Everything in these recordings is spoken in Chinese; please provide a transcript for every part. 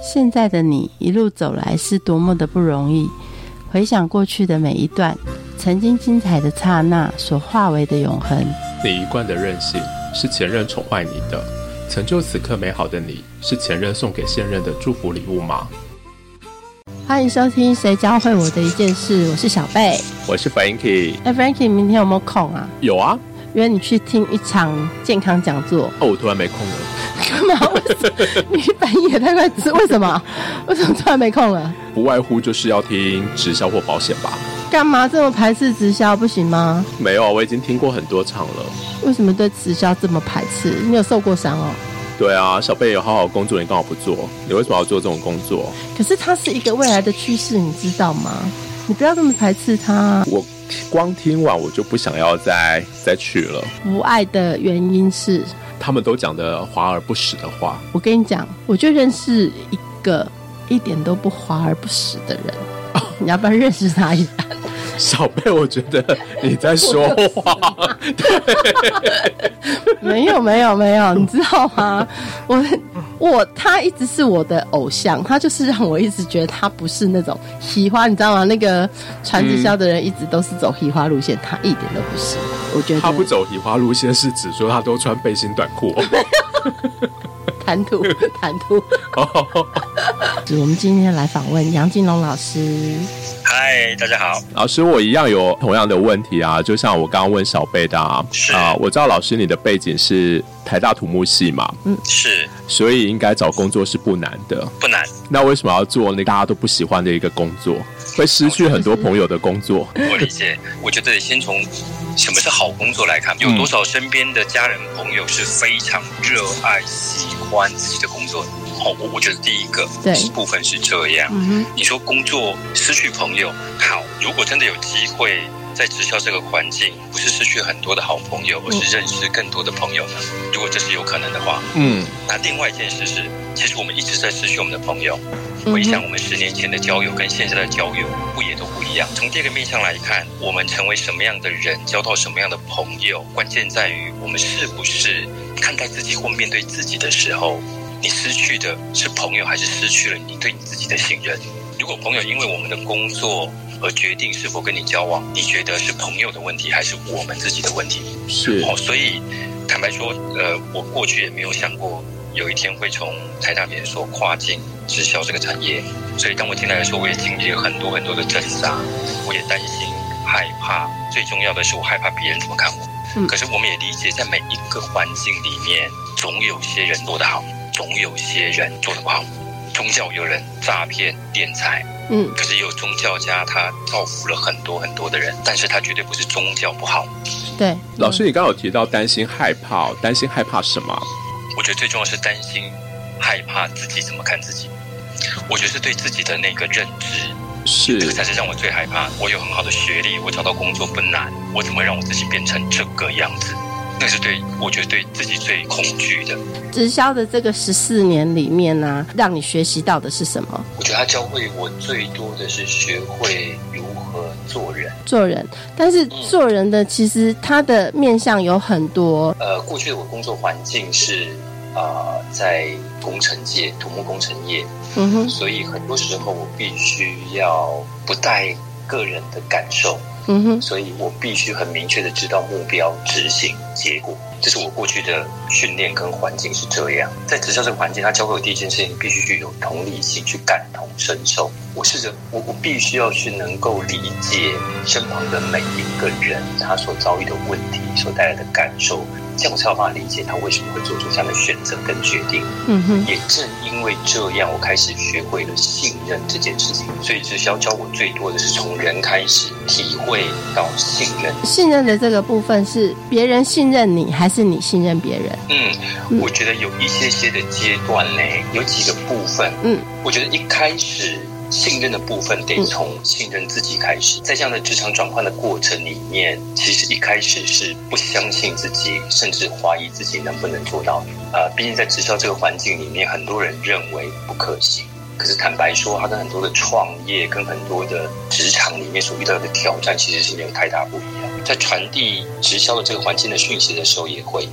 现在的你一路走来是多么的不容易，回想过去的每一段曾经精彩的刹那所化为的永恒。你一贯的任性是前任宠坏你的，成就此刻美好的你是前任送给现任的祝福礼物吗？欢迎收听谁教会我的一件事，我是小贝，我是 Frankie。 Frankie 明天有没有空啊？有啊，约你去听一场健康讲座。哦，我突然没空了。干嘛？你反应也太快，为什么？为什么突然没空了？不外乎就是要听直销或保险吧。干嘛这么排斥直销？不行吗？没有啊，我已经听过很多场了。为什么对直销这么排斥？你有受过伤哦？对啊，小贝有好好工作，你刚好不做，你为什么要做这种工作？可是它是一个未来的趋势，你知道吗？你不要这么排斥它。我光听完我就不想要再去了。不爱的原因是他们都讲的华而不实的话。我跟你讲，我就认识一个一点都不华而不实的人。你要不要认识他一下？小贝，我觉得你在说话。没有，你知道吗？他一直是我的偶像，他就是让我一直觉得他不是那种喜欢，你知道吗？那个传直销的人一直都是走喜欢路线，他一点都不是。我觉得他不走喜欢路线是指说他都穿背心短裤。谈吐。我们今天来访问杨金龙老师。嗨，大家好。老师，我一样有同样的问题啊，就像我刚刚问小贝的啊，我知道老师你的背景是台大土木系嘛，是，所以应该找工作是不难的。不难。那为什么要做那大家都不喜欢的一个工作，会失去很多朋友的工作？我理解。我觉得先从什么是好工作来看，有多少身边的家人朋友是非常热爱喜欢自己的工作？我觉得第一个部分是这样。你说工作失去朋友，好，如果真的有机会在直销这个环境，不是失去很多的好朋友，而是认识更多的朋友呢？如果这是有可能的话，那另外一件事是，其实我们一直在失去我们的朋友。回想我们10年前的交友跟现在的交友，不也都不一样？从这个面向来看，我们成为什么样的人，交到什么样的朋友，关键在于我们是不是看待自己或面对自己的时候，你失去的是朋友，还是失去了你对你自己的信任？如果朋友因为我们的工作而决定是否跟你交往，你觉得是朋友的问题，还是我们自己的问题？是。所以坦白说，我过去也没有想过有一天会从台大研所跨境直销这个产业，所以当我进来的时候，我也经历了很多很多的挣扎，我也担心、害怕，最重要的是我害怕别人怎么看我。可是我们也理解，在每一个环境里面，总有些人做得好，总有些人做得不好。宗教有人诈骗敛财，可是也有宗教家他造福了很多很多的人，但是他绝对不是宗教不好。对，老师，你刚刚有提到担心、害怕，担心害怕什么？我觉得最重要是担心害怕自己怎么看自己，我觉得是对自己的那个认知，是这个才是让我最害怕。我有很好的学历，我找到工作不难，我怎么让我自己变成这个样子？那是对我觉得对自己最恐惧的。直销的这个14年里面呢，让你学习到的是什么？我觉得它教会我最多的是学会如何做人，但是做人的其实它的面向有很多。过去的我工作环境是在工程界，土木工程业，所以很多时候我必须要不带个人的感受，所以我必须很明确的知道目标、执行、结果，这是我过去的训练跟环境是这样。在直销这个环境，他教会我第一件事情，必须具有同理心，去感同身受。我试着，我必须要去能够理解身旁的每一个人他所遭遇的问题，所带来的感受。这样我才有办法理解他为什么会做出这样的选择跟决定。也正因为这样，我开始学会了信任这件事情。所以直销教我最多的是从人开始，体会到信任。信任的这个部分是别人信任你，还是你信任别人？我觉得有一些的阶段呢，有几个部分。我觉得一开始信任的部分得从信任自己开始。在这样的职场转换的过程里面，其实一开始是不相信自己，甚至怀疑自己能不能做到。毕竟在直销这个环境里面，很多人认为不可行。可是坦白说，他跟很多的创业跟很多的职场里面所遇到的挑战，其实是没有太大不一样。在传递直销的这个环境的讯息的时候也会，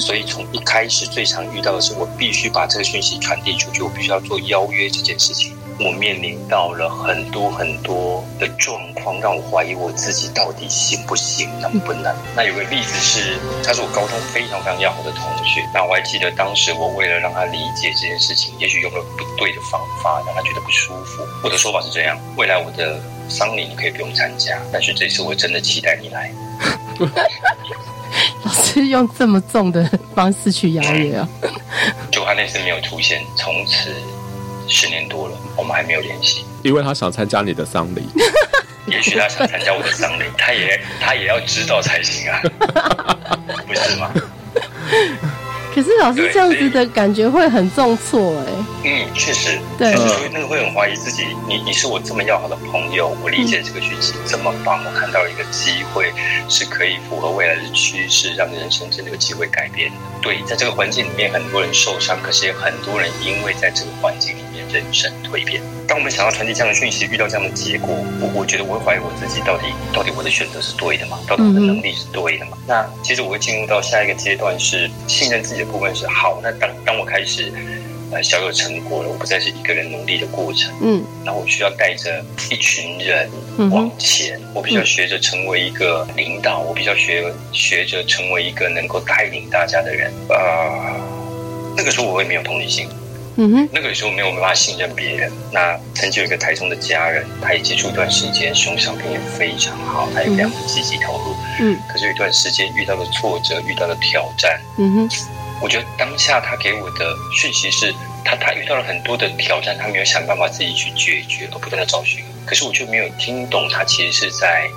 所以从一开始最常遇到的是我必须把这个讯息传递出去，我必须要做邀约这件事情。我面临到了很多很多的状况，让我怀疑我自己到底行不行，能不能。那有个例子是，他是我高中非常非常要好的同学，那我还记得当时我为了让他理解这件事情，也许用了不对的方法，让他觉得不舒服。我的说法是这样，未来我的丧礼你可以不用参加，但是这次我真的期待你来。老师用这么重的方式去邀约啊？就他那次没有出现，从此10年多了，我们还没有联系。因为他想参加你的丧礼。也许他想参加我的丧礼，他也要知道才行啊，不是吗？可是老师这样子的感觉会很重挫确实，对，所以那个会很怀疑自己。你是我这么要好的朋友，我理解这个讯息这么棒，我看到一个机会是可以符合未来的趋势，让人生真的有机会改变的。对，在这个环境里面，很多人受伤，可是也很多人因为在这个环境里面人生蜕变。当我们想要传递这样的讯息，遇到这样的结果，我觉得我会怀疑我自己到底我的选择是对的吗？到底我的能力是对的吗？那接着我会进入到下一个阶段，是信任自己的部分。是好，那当我开始小有成果了，我不再是一个人努力的过程，那我需要带着一群人往前，我必须要学着成为一个领导，我必须要学着成为一个能够带领大家的人。那个时候我也没有同理心，那个时候没有办法信任别人。那曾经有一个台中的家人，他也接触一段时间，胸商品也非常好，他也非常积极投入，可是有一段时间遇到了挫折，遇到了挑战，我觉得当下他给我的讯息是他遇到了很多的挑战，他没有想办法自己去解决，而不断的找寻。可是我却没有听懂他其实是在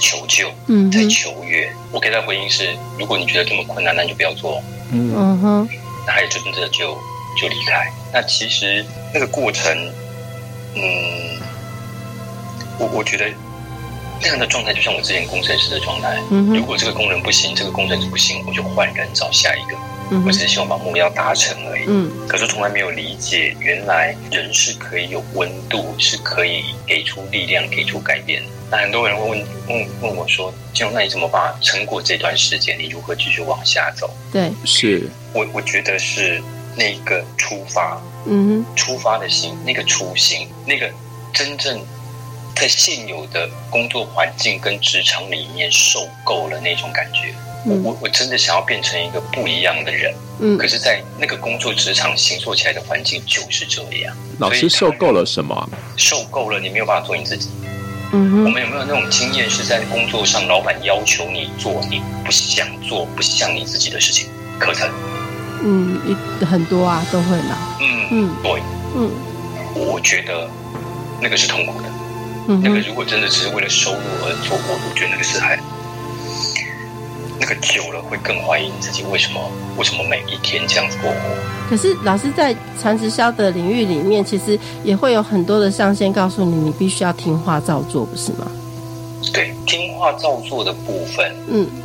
求救，在求援。我给他的回应是，如果你觉得这么困难，那你就不要做。那他也真的就离开。那其实那个过程，我觉得那样的状态就像我之前工程师的状态，如果这个工人不行，这个工程师不行，我就换人找下一个。我只是希望把目标达成而已，可是从来没有理解，原来人是可以有温度，是可以给出力量，给出改变。那很多人会问我说，金融，那你怎么把撑过这段时间，你如何继续往下走？对，是我觉得是那个出发，出发的心，那个初心，那个真正在现有的工作环境跟职场里面受够了那种感觉。我真的想要变成一个不一样的人，可是在那个工作职场行作起来的环境就是这样。老师受够了什么？受够了你没有办法做你自己。我们有没有那种经验，是在工作上老板要求你做你不想做，不像你自己的事情？可曾？很多啊，都会嘛。对。我觉得那个是痛苦的。那个如果真的只是为了收入而做，我觉得那个是那个久了会更怀疑你自己，为什么每一天这样子过活。可是老师在传直销的领域里面，其实也会有很多的上线告诉你，你必须要听话照做，不是吗？对，听话照做的部分，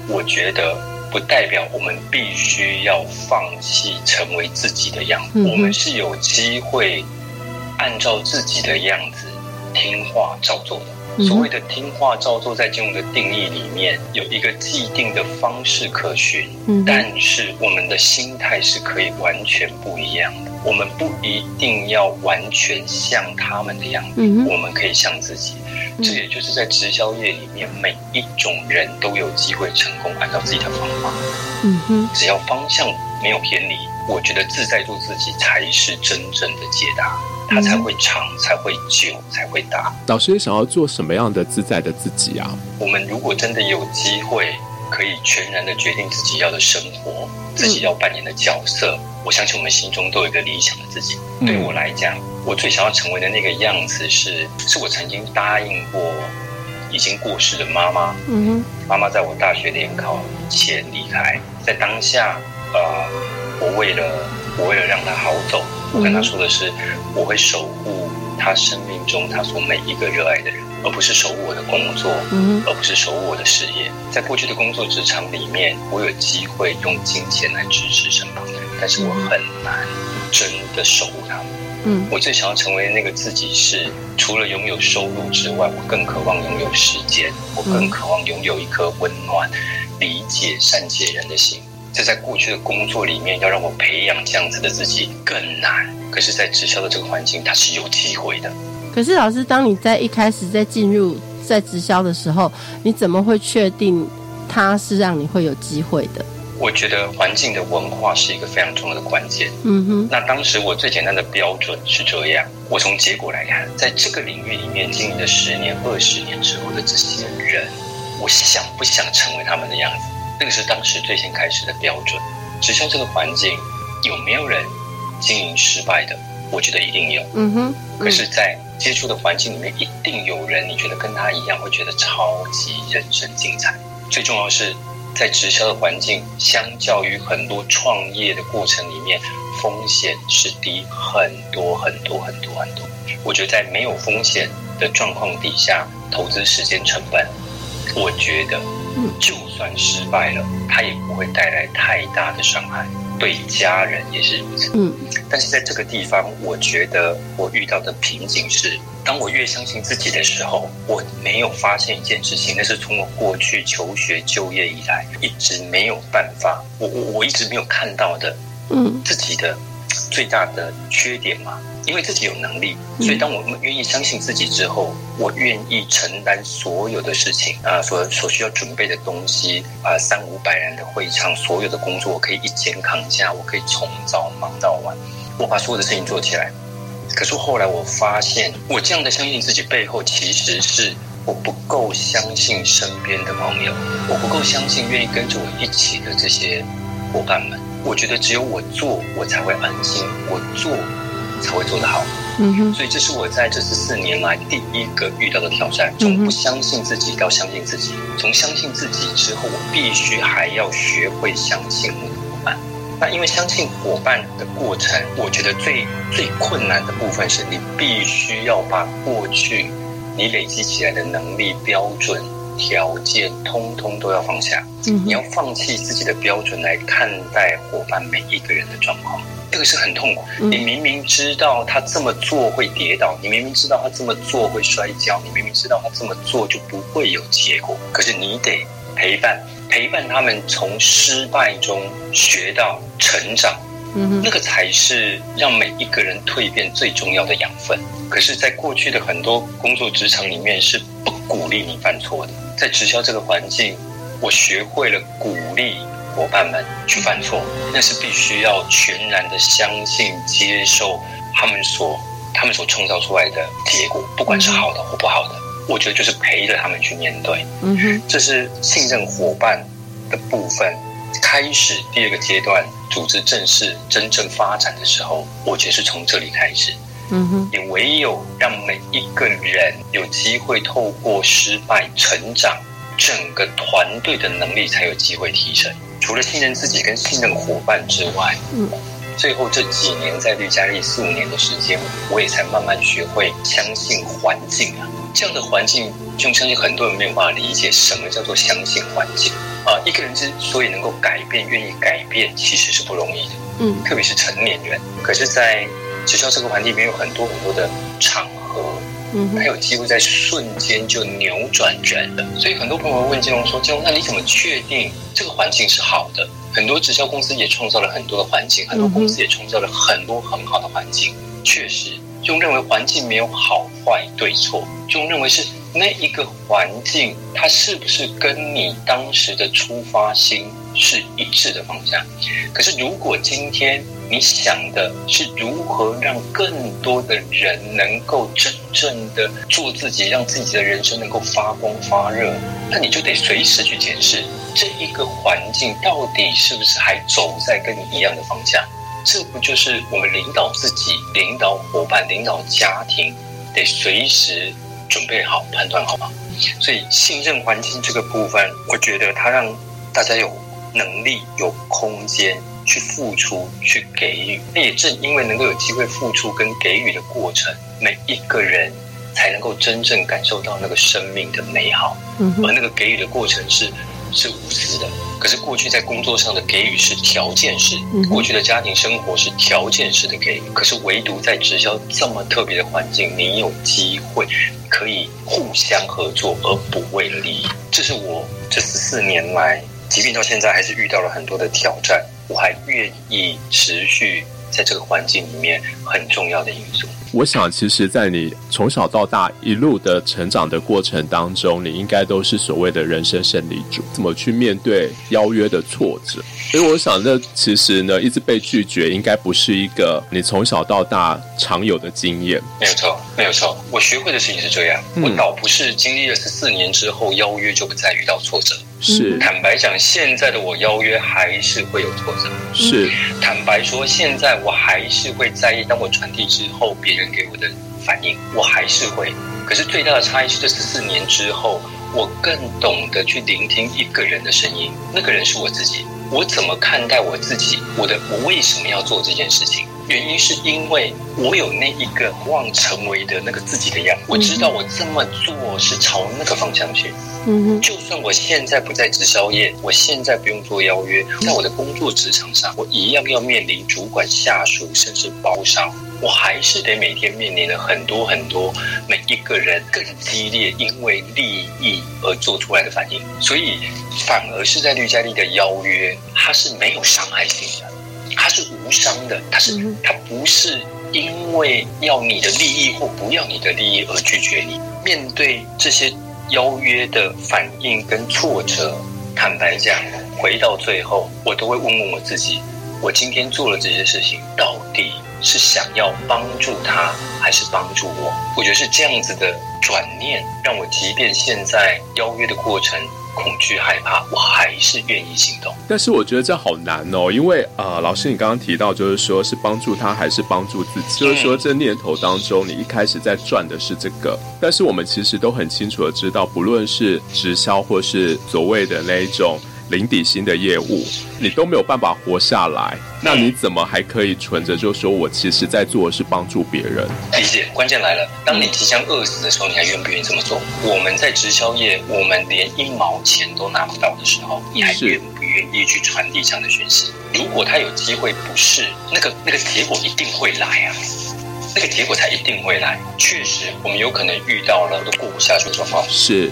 我觉得不代表我们必须要放弃成为自己的样子，我们是有机会按照自己的样子听话照做的。所谓的听话照做，在金融的定义里面有一个既定的方式可循，但是我们的心态是可以完全不一样的。我们不一定要完全像他们的样子，我们可以像自己。这也就是在直销业里面，每一种人都有机会成功，按照自己的方法。只要方向没有偏离，我觉得自在做自己才是真正的解答，它才会长，才会久，才会大。老师想要做什么样的自在的自己啊？我们如果真的有机会可以全然的决定自己要的生活，自己要扮演的角色，我相信我们心中都有一个理想的自己。对我来讲，我最想要成为的那个样子是我曾经答应过已经过世的妈妈。妈妈在我大学联考前离开，在当下，我为了让她好走，我跟他说的是，我会守护他生命中他所每一个热爱的人，而不是守护我的工作，而不是守护我的事业。在过去的工作职场里面，我有机会用金钱来支持身旁的人，但是我很难真的守护他们。嗯，我最想要成为那个自己是，除了拥有收入之外，我更渴望拥有时间，我更渴望拥有一颗温暖、理解、善解人的心。这在过去的工作里面，要让我培养这样子的自己更难。可是，在直销的这个环境，它是有机会的。可是，老师，当你在一开始在进入在直销的时候，你怎么会确定它是让你会有机会的？我觉得环境的文化是一个非常重要的关键。嗯哼，那当时我最简单的标准是这样，我从结果来看，在这个领域里面经营了10年、20年之后的这些人，我想不想成为他们的样子？这个是当时最先开始的标准。直销这个环境，有没有人经营失败的？我觉得一定有。嗯哼，可是，在接触的环境里面，一定有人你觉得跟他一样，会觉得超级人生精彩。最重要的是，在直销的环境，相较于很多创业的过程里面，风险是低很多。我觉得在没有风险的状况底下，投资时间成本，我觉得就算失败了，它也不会带来太大的伤害，对家人也是如此。但是在这个地方，我觉得我遇到的瓶颈是，当我越相信自己的时候，我没有发现一件事情，那是从我过去求学就业以来一直没有办法，我一直没有看到的，自己的最大的缺点嘛。因为自己有能力，所以当我们愿意相信自己之后，我愿意承担所有的事情啊，所需要准备的东西啊，300-500人的会场，所有的工作我可以一肩扛下，我可以从早忙到晚，我把所有的事情做起来。可是后来我发现，我这样的相信自己背后，其实是我不够相信身边的朋友，我不够相信愿意跟着我一起的这些伙伴们。我觉得只有我做，我才会安心，我做才会做得好。所以这是我在这14年来第一个遇到的挑战，从不相信自己到相信自己，从相信自己之后，我必须还要学会相信我的伙伴。那因为相信伙伴的过程，我觉得最困难的部分是，你必须要把过去你累积起来的能力、标准、条件通通都要放下。你要放弃自己的标准来看待伙伴每一个人的状况，这个是很痛苦。你明明知道他这么做会跌倒，你明明知道他这么做会摔跤，你明明知道他这么做就不会有结果，可是你得陪伴他们从失败中学到成长。那个才是让每一个人蜕变最重要的养分。可是在过去的很多工作职场里面，是不鼓励你犯错的。在直销这个环境，我学会了鼓励伙伴们去犯错，那是必须要全然的相信、接受他们所创造出来的结果，不管是好的或不好的，我觉得就是陪着他们去面对。这是信任伙伴的部分。开始第二个阶段，组织正式真正发展的时候，我觉得是从这里开始。也唯有让每一个人有机会透过失败成长，整个团队的能力才有机会提升。除了信任自己跟信任伙伴之外，最后这几年在绿嘉丽4-5年的时间，我也才慢慢学会相信环境啊。这样的环境，就相信很多人没有办法理解什么叫做相信环境啊。一个人之所以能够改变、愿意改变，其实是不容易的。特别是成年人。可是，在直销这个环境里面，有很多很多的场合，他有机会在瞬间就扭转人了。所以很多朋友问金龙说：“金龙，那你怎么确定这个环境是好的？”很多直销公司也创造了很多的环境，很多公司也创造了很多很好的环境。确实，就认为环境没有好坏对错，就认为是那一个环境，它是不是跟你当时的出发心是一致的方向。可是如果今天你想的是如何让更多的人能够真正的做自己，让自己的人生能够发光发热，那你就得随时去检视这一个环境到底是不是还走在跟你一样的方向。这不就是我们领导自己、领导伙伴、领导家庭得随时准备好、判断好吗？所以信任环境这个部分，我觉得它让大家有能力、有空间去付出、去给予。那也正因为能够有机会付出跟给予的过程，每一个人才能够真正感受到那个生命的美好。而那个给予的过程是无私的。可是过去在工作上的给予是条件式，过去的家庭生活是条件式的给予，可是唯独在直销这么特别的环境，你有机会可以互相合作，而不为了利益。这是我这14年来，即便到现在还是遇到了很多的挑战，我还愿意持续在这个环境里面很重要的因素。我想其实在你从小到大一路的成长的过程当中，你应该都是所谓的人生胜利组，怎么去面对邀约的挫折。所以我想那其实呢，一直被拒绝应该不是一个你从小到大常有的经验。没有错，没有错，我学会的事情是这样，我倒不是经历了14年之后邀约就不再遇到挫折。是，坦白讲，现在的我邀约还是会有挫折。是，坦白说，现在我还是会在意，当我传递之后别人给我的反应，我还是会。可是最大的差异是，这14年之后，我更懂得去聆听一个人的声音，那个人是我自己。我怎么看待我自己？我为什么要做这件事情？原因是因为我有那一个望成为的那个自己的样子，我知道我这么做是朝那个方向去。就算我现在不在直销业，我现在不用做邀约，在我的工作职场上，我一样要面临主管、下属，甚至包商，我还是得每天面临了很多很多每一个人更激烈因为利益而做出来的反应。所以反而是在绿嘉丽的邀约，它是没有伤害性的，它是无伤的，它不是因为要你的利益或不要你的利益而拒绝你。面对这些邀约的反应跟挫折，坦白讲，回到最后，我都会问问我自己，我今天做了这些事情到底是想要帮助他还是帮助我。我觉得是这样子的转念，让我即便现在邀约的过程恐惧害怕，我还是愿意行动。但是我觉得这好难哦，因为老师你刚刚提到，就是说是帮助他还是帮助自己，就是说这念头当中你一开始在赚的是这个，但是我们其实都很清楚的知道，不论是直销或是所谓的那一种零底薪的业务，你都没有办法活下来，那你怎么还可以存着就说我其实在做的是帮助别人？理解，关键来了，当你即将饿死的时候，你还愿不愿意这么做？我们在直销业，我们连1毛钱都拿不到的时候，你还愿不愿意去传递这样的讯息？如果他有机会，不是那个结果一定会来啊，那个结果才一定会来。确实，我们有可能遇到了都过不下去的状况。是，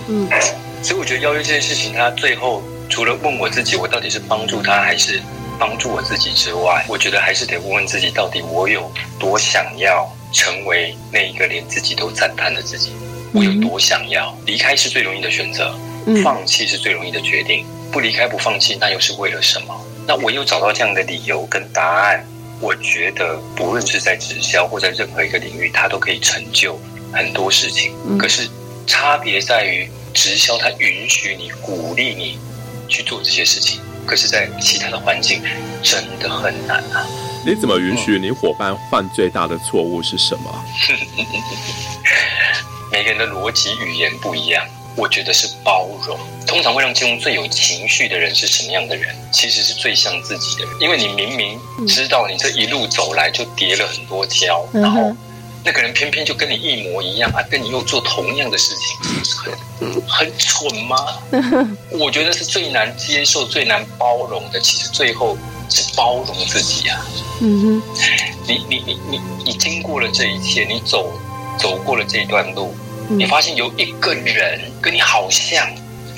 所以我觉得邀约这件事情，它最后除了问我自己我到底是帮助他还是帮助我自己之外，我觉得还是得问问自己，到底我有多想要成为那一个连自己都赞叹的自己，我有多想要离开。是最容易的选择，放弃是最容易的决定，不离开不放弃那又是为了什么？那我有找到这样的理由跟答案，我觉得不论是在直销或在任何一个领域，它都可以成就很多事情。可是差别在于，直销它允许你鼓励你去做这些事情，可是在其他的环境真的很难啊。你怎么允许你伙伴犯最大的错误是什么？每个人的逻辑语言不一样，我觉得是包容。通常会让金融最有情绪的人是什么样的人？其实是最像自己的人，因为你明明知道你这一路走来就跌了很多跤，然后那个人偏偏就跟你一模一样啊，跟你又做同样的事情，很蠢吗？我觉得是最难接受、最难包容的，其实最后是包容自己啊。你经过了这一切，你走过了这一段路，你发现有一个人跟你好像，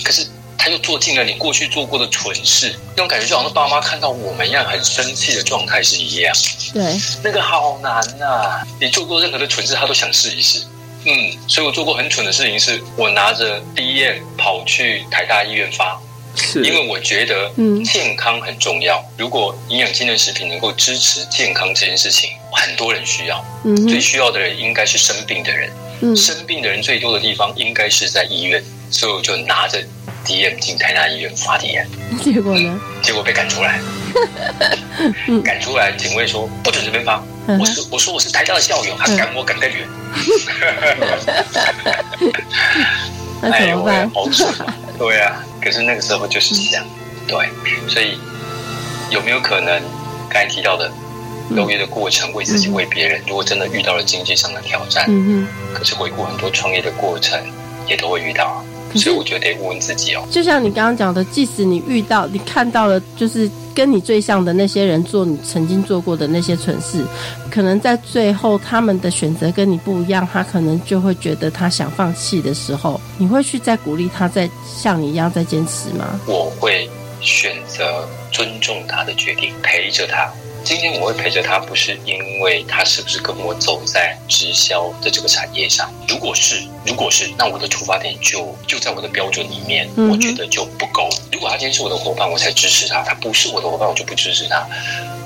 可是他又做尽了你过去做过的蠢事，那种感觉就好像爸妈看到我们一样，很生气的状态是一样。对，那个好难啊！你做过任何的蠢事，他都想试一试。所以我做过很蠢的事情是，我拿着 DM 跑去台大医院发，因为我觉得健康很重要。如果营养精能食品能够支持健康这件事情，很多人需要，最需要的人应该是生病的人，生病的人最多的地方应该是在医院，所以我就拿着 DM 进台大医院发 DM， 结果呢？结果被赶出来。赶出来，警卫说不准随便发。我说我是台大的校友，他赶我赶得远。那怎么办？好蠢啊！对啊，可是那个时候就是想，对，所以有没有可能刚才提到的邀约的过程，为自己为别人？如果真的遇到了经济上的挑战，可是回顾很多创业的过程，也都会遇到。所以我觉得得问问自己哦。就像你刚刚讲的，即使你遇到你看到了就是跟你最像的那些人做你曾经做过的那些蠢事，可能在最后他们的选择跟你不一样，他可能就会觉得他想放弃的时候，你会去再鼓励他再像你一样再坚持吗？我会选择尊重他的决定，陪着他。今天我会陪着他，不是因为他是不是跟我走在直销的这个产业上。如果是，那我的出发点就在我的标准里面，我觉得就不够。如果他今天是我的伙伴，我才支持他；他不是我的伙伴，我就不支持他，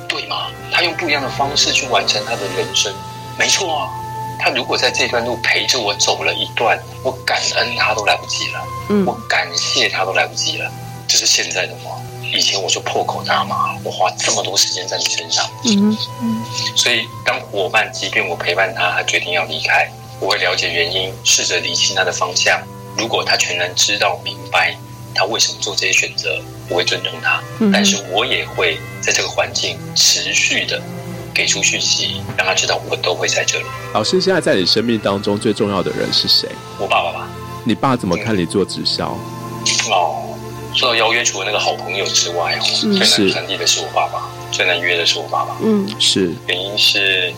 对吗？他用不一样的方式去完成他的人生，没错啊。他如果在这段路陪着我走了一段，我感恩他都来不及了，我感谢他都来不及了。这是现在的话，以前我就破口大骂，我花这么多时间在你身上，所以当伙伴，即便我陪伴他，他决定要离开，我会了解原因，试着理清他的方向。如果他全然知道明白他为什么做这些选择，我会尊重他，但是我也会在这个环境持续的给出讯息，让他知道我都会在这里。老师，现在在你生命当中最重要的人是谁？我爸爸吧。你爸怎么看你做直销？说到邀约，除了那个好朋友之外，最难传递的是我爸爸，最难约的是我爸爸。是。原因是，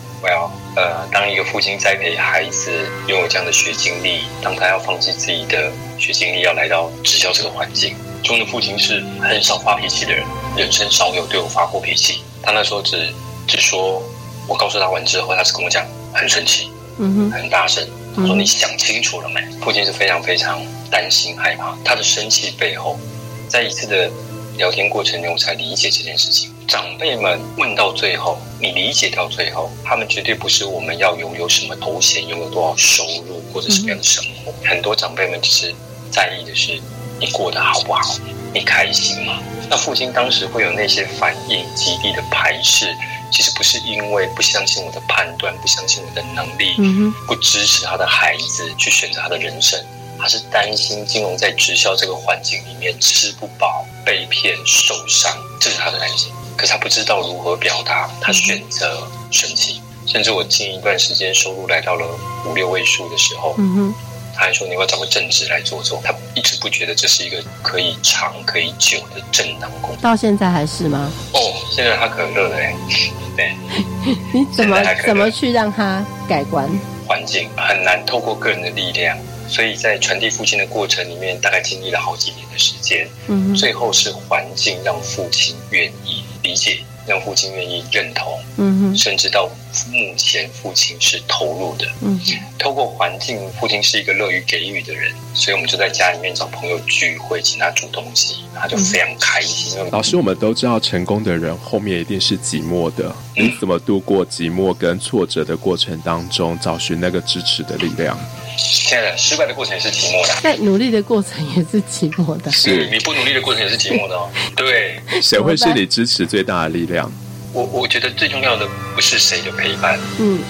当一个父亲栽培孩子拥有这样的学经历，当他要放弃自己的学经历，要来到直销这个环境，中的父亲是很少发脾气的人，人生少有对我发过脾气。他那时候只说，我告诉他完之后，他是跟我讲很生气，很大声。他说：“你想清楚了没？”父亲是非常非常担心害怕，他的生气背后。在一次的聊天过程中，我才理解这件事情。长辈们问到最后，你理解到最后，他们绝对不是我们要拥有什么头衔，拥有多少收入，或者什么样的生活。很多长辈们只是在意的是你过得好不好，你开心吗？那父亲当时会有那些反应，极力的排斥，其实不是因为不相信我的判断，不相信我的能力，不支持他的孩子去选择他的人生。他是担心金融在直销这个环境里面吃不饱、被骗、受伤，这是他的担心。可是他不知道如何表达，他选择生气。甚至我近一段时间收入来到了5-6位数的时候，他还说你要找个正职来做做。他一直不觉得这是一个可以长、可以久的正当工作。到现在还是吗？现在他可乐了对。你怎么去让他改观？环境很难透过个人的力量。所以在传递父亲的过程里面，大概经历了好几年的时间，最后是环境让父亲愿意理解，让父亲愿意认同，甚至到目前父亲是投入的，透过环境，父亲是一个乐于给予的人，所以我们就在家里面找朋友聚会，请他煮东西，他就非常开心。老师，我们都知道成功的人后面一定是寂寞的，你怎么度过寂寞跟挫折的过程当中，找寻那个支持的力量？亲爱的，失败的过程也是寂寞的，在努力的过程也是寂寞的，是你不努力的过程也是寂寞的对，谁会是你支持最大的力量？我觉得最重要的不是谁的陪伴，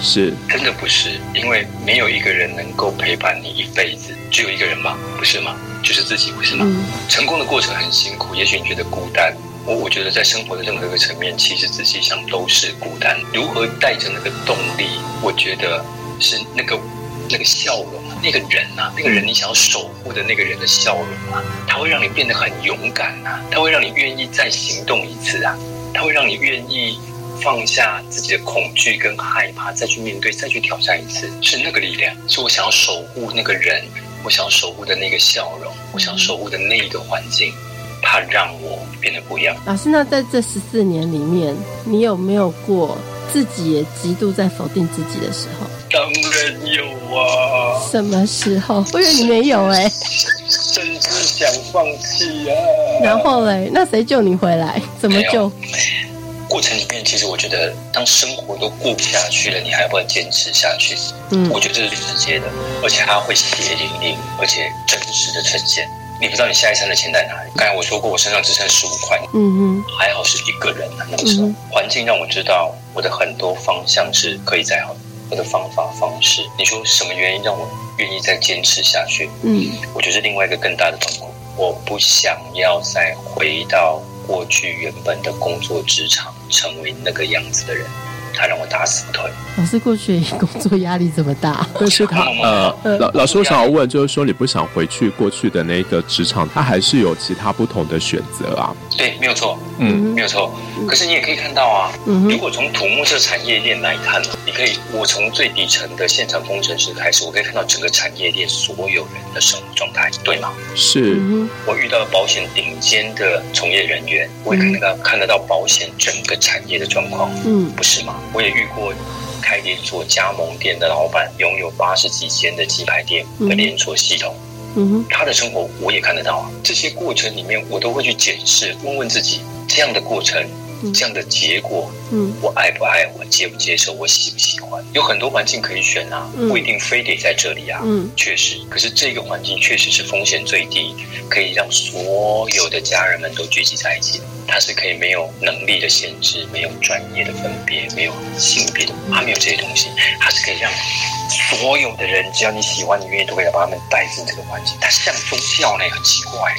是真的不是，因为没有一个人能够陪伴你一辈子，只有一个人吧，不是吗？就是自己，不是吗？成功的过程很辛苦，也许你觉得孤单，我觉得在生活的任何一个层面，其实仔细想都是孤单。如何带着那个动力，我觉得是那个笑容，那个人你想要守护的那个人的笑容啊，它会让你变得很勇敢啊，它会让你愿意再行动一次啊，它会让你愿意放下自己的恐惧跟害怕，再去面对，再去挑战一次，是那个力量，是我想要守护那个人，我想要守护的那个笑容，我想要守护的那一个环境，它让我变得不一样。老师，那在这14年里面，你有没有过自己也极度在否定自己的时候？当然有啊。什么时候？我以为你没有甚至想放弃啊。然后那谁救你回来？怎么救？过程里面，其实我觉得，当生活都过不下去了，你还要坚持下去。我觉得这是直接的，而且它会血淋淋，而且真实的呈现。你不知道你下一餐的钱在哪里。刚才我说过，我身上只剩15块。还好是一个人那个时候，环境让我知道我的很多方向是可以再好，我的方法方式。你说什么原因让我愿意再坚持下去？我觉得另外一个更大的痛苦，我不想要再回到过去原本的工作职场，成为那个样子的人。他让我打死不退。老师过去工作压力这么大，但是他老师我想要问，就是说你不想回去过去的那个职场，他还是有其他不同的选择啊。对，没有错，嗯，没有错。可是你也可以看到啊，如果从土木这产业链来看，你可以，我从最底层的现场工程师开始，我可以看到整个产业链所有人的生活状态，对吗？是。我遇到保险顶尖的从业人员，我也看得到保险整个产业的状况，不是吗？我也遇过开连锁加盟店的老板，拥有80几间的鸡排店的连锁系统，他的生活我也看得到啊。这些过程里面，我都会去检视，问问自己，这样的过程，这样的结果，我爱不爱，我接不接受，我喜不喜欢？有很多环境可以选啊，不一定非得在这里啊。确实，可是这个环境确实是风险最低，可以让所有的家人们都聚集在一起。它是可以没有能力的限制，没有专业的分别，没有性别的，它没有这些东西，它是可以让所有的人，只要你喜欢，你愿意，都可以把他们带进这个环境。它像宗教呢，很奇怪。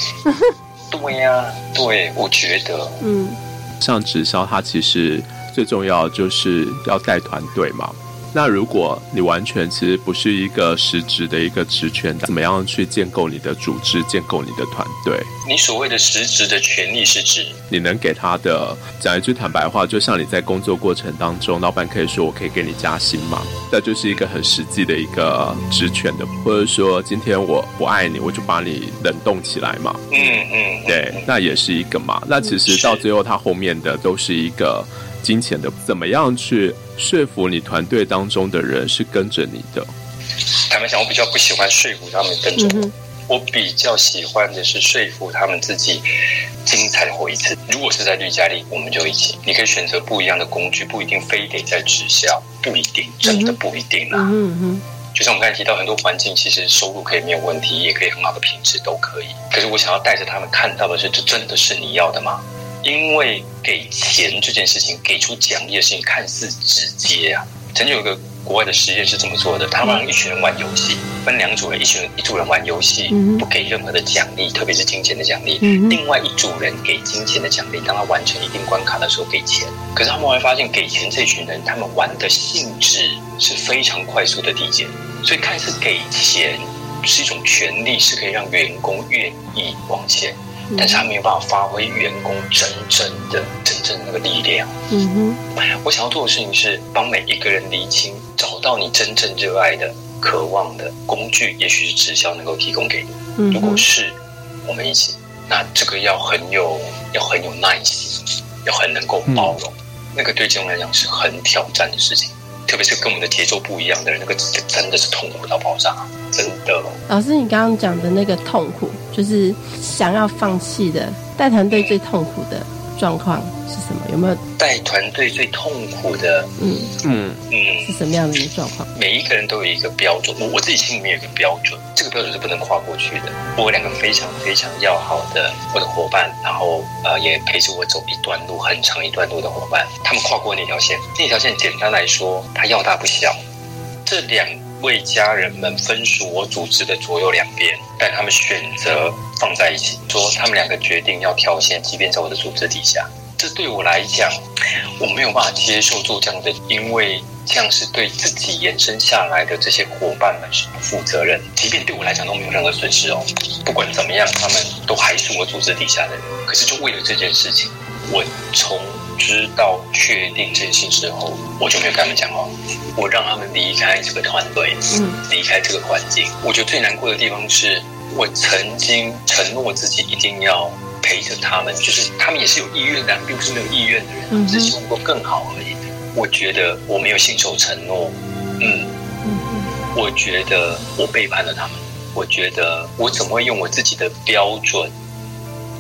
对呀、啊，对，我觉得，像直销，它其实最重要就是要带团队嘛。那如果你完全其实不是一个实质的一个职权，怎么样去建构你的组织，建构你的团队？你所谓的实质的权利是指你能给他的，讲一句坦白话，就像你在工作过程当中，老板可以说我可以给你加薪嘛，那就是一个很实际的一个职权的，或者说今天我不爱你，我就把你冷冻起来嘛。对，那也是一个嘛。那其实到最后，他后面的都是一个金钱的，怎么样去说服你团队当中的人是跟着你的？坦白讲，我比较不喜欢说服他们跟着我，我比较喜欢的是说服他们自己精彩的活一次。如果是在绿嘉丽，我们就一起。你可以选择不一样的工具，不一定非得在直销，不一定，真的不一定啦。就像我们刚才提到，很多环境其实收入可以没有问题，也可以很好的品质都可以。可是我想要带着他们看到的是，这真的是你要的吗？因为给钱这件事情，给出奖励的事情看似直接啊。曾经有一个国外的实验是这么做的，他们让一群人玩游戏，分两组人，一组人玩游戏，不给任何的奖励，特别是金钱的奖励，另外一组人给金钱的奖励，当他完成一定关卡的时候给钱。可是他们会发现，给钱这群人，他们玩的性质是非常快速的递减，所以看似给钱是一种权利，是可以让员工愿意往前，但是他没有办法发挥员工真正的那个力量。我想要做的事情是帮每一个人厘清，找到你真正热爱的、渴望的工具，也许是直销能够提供给你。如果是，我们一起。那这个要很有耐心，要很能够包容。那个对这种人来讲是很挑战的事情。特别是跟我们的节奏不一样的人，那个真的是痛苦到爆炸，真的。老师，你刚刚讲的那个痛苦，就是想要放弃的，带团队最痛苦的状况是什么？有没有带团队最痛苦的？是什么样的状况？每一个人都有一个标准，我自己心里面有一个标准，这个标准是不能跨过去的。我有两个非常非常要好的我的伙伴，然后也陪着我走一段路，很长一段路的伙伴，他们跨过那条线。那条线简单来说，它要大不小。这两为家人们分属我组织的左右两边，但他们选择放在一起，说他们两个决定要跳线，即便在我的组织底下。这对我来讲，我没有办法接受做这样的，因为这样是对自己延伸下来的这些伙伴们是不负责任，即便对我来讲都没有任何损失哦。不管怎么样，他们都还是我组织底下的人。可是就为了这件事情，我从知道确定这件事之后，我就没有跟他们讲话，我让他们离开这个团队，离开这个环境。我觉得最难过的地方是，我曾经承诺自己一定要陪着他们，就是他们也是有意愿的，并不是没有意愿的人，只是希望能够更好而已。我觉得我没有信守承诺，我觉得我背叛了他们，我觉得我怎么会用我自己的标准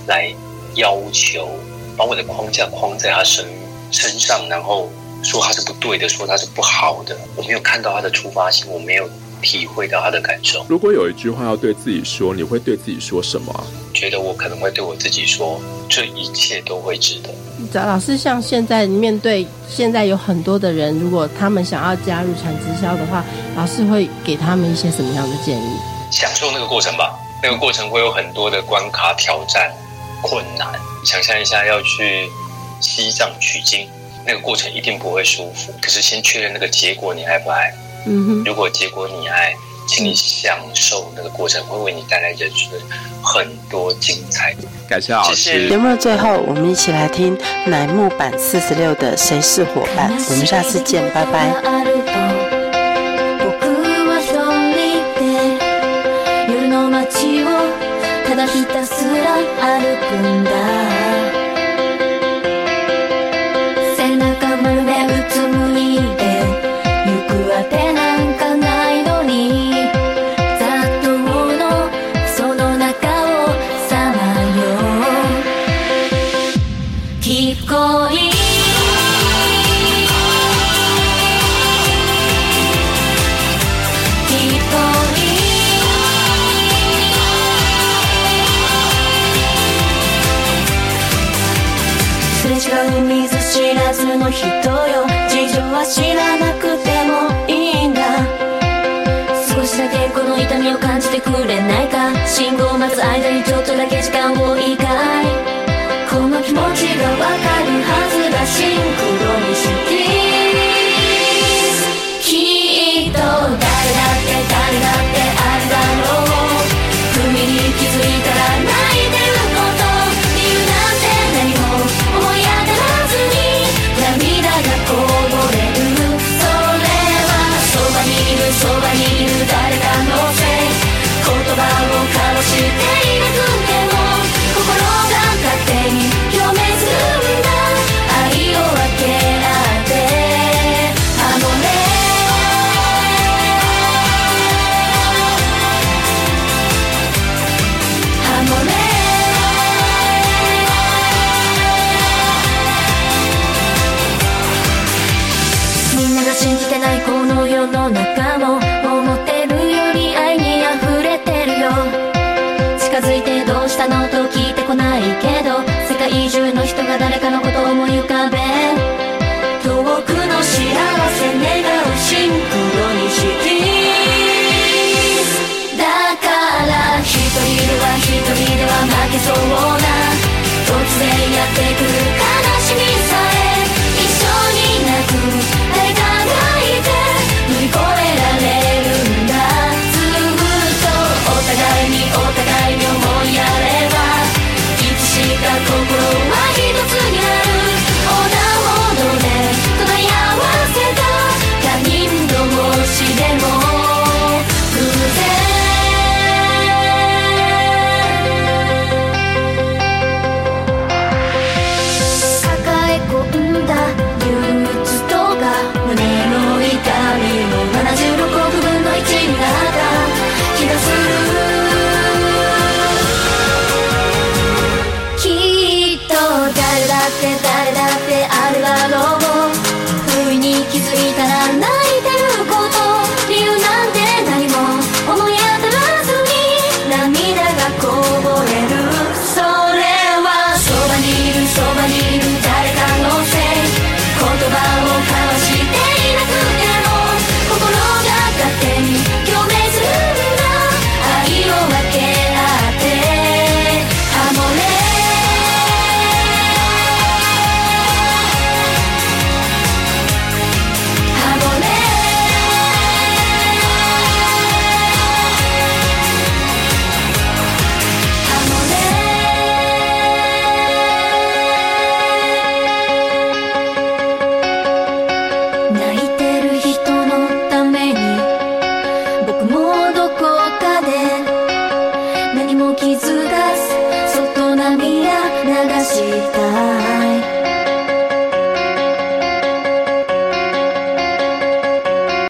来要求，把我的框架框在他身上，然后说他是不对的，说他是不好的。我没有看到他的出发性，我没有体会到他的感受。如果有一句话要对自己说，你会对自己说什么？觉得我可能会对我自己说，这一切都会值得。老师，像现在面对现在有很多的人，如果他们想要加入传直销的话，老师会给他们一些什么样的建议？享受那个过程吧，那个过程会有很多的关卡挑战困难。想象一下，要去西藏取经，那个过程一定不会舒服，可是先确认那个结果你爱不爱。嗯哼，如果结果你爱，请你享受那个过程，会为你带来人生很多精彩。感谢老师。节目的最后，我们一起来听乃木坂46的《谁是伙伴》。我们下次见，拜拜。ただひたすら歩くんだ。背中丸めうつむいて行くあてなんかないのに、雑踏のその中をさまよう。聞こえ見ず知らずの人よ、事情は知らなくてもいいんだ。少しだけこの痛みを感じてくれないか。信号を待つ間にちょっとだけ時間をいいかい。この気持ちがわかるはずだ。シンクロにしてきっと誰だって誰だってあるだろう。海に気づいたら泣いてること理由なんて何も思い当たら涙がこぼれる。それはそばにいるそばにいる誰かのせい。言葉を交わして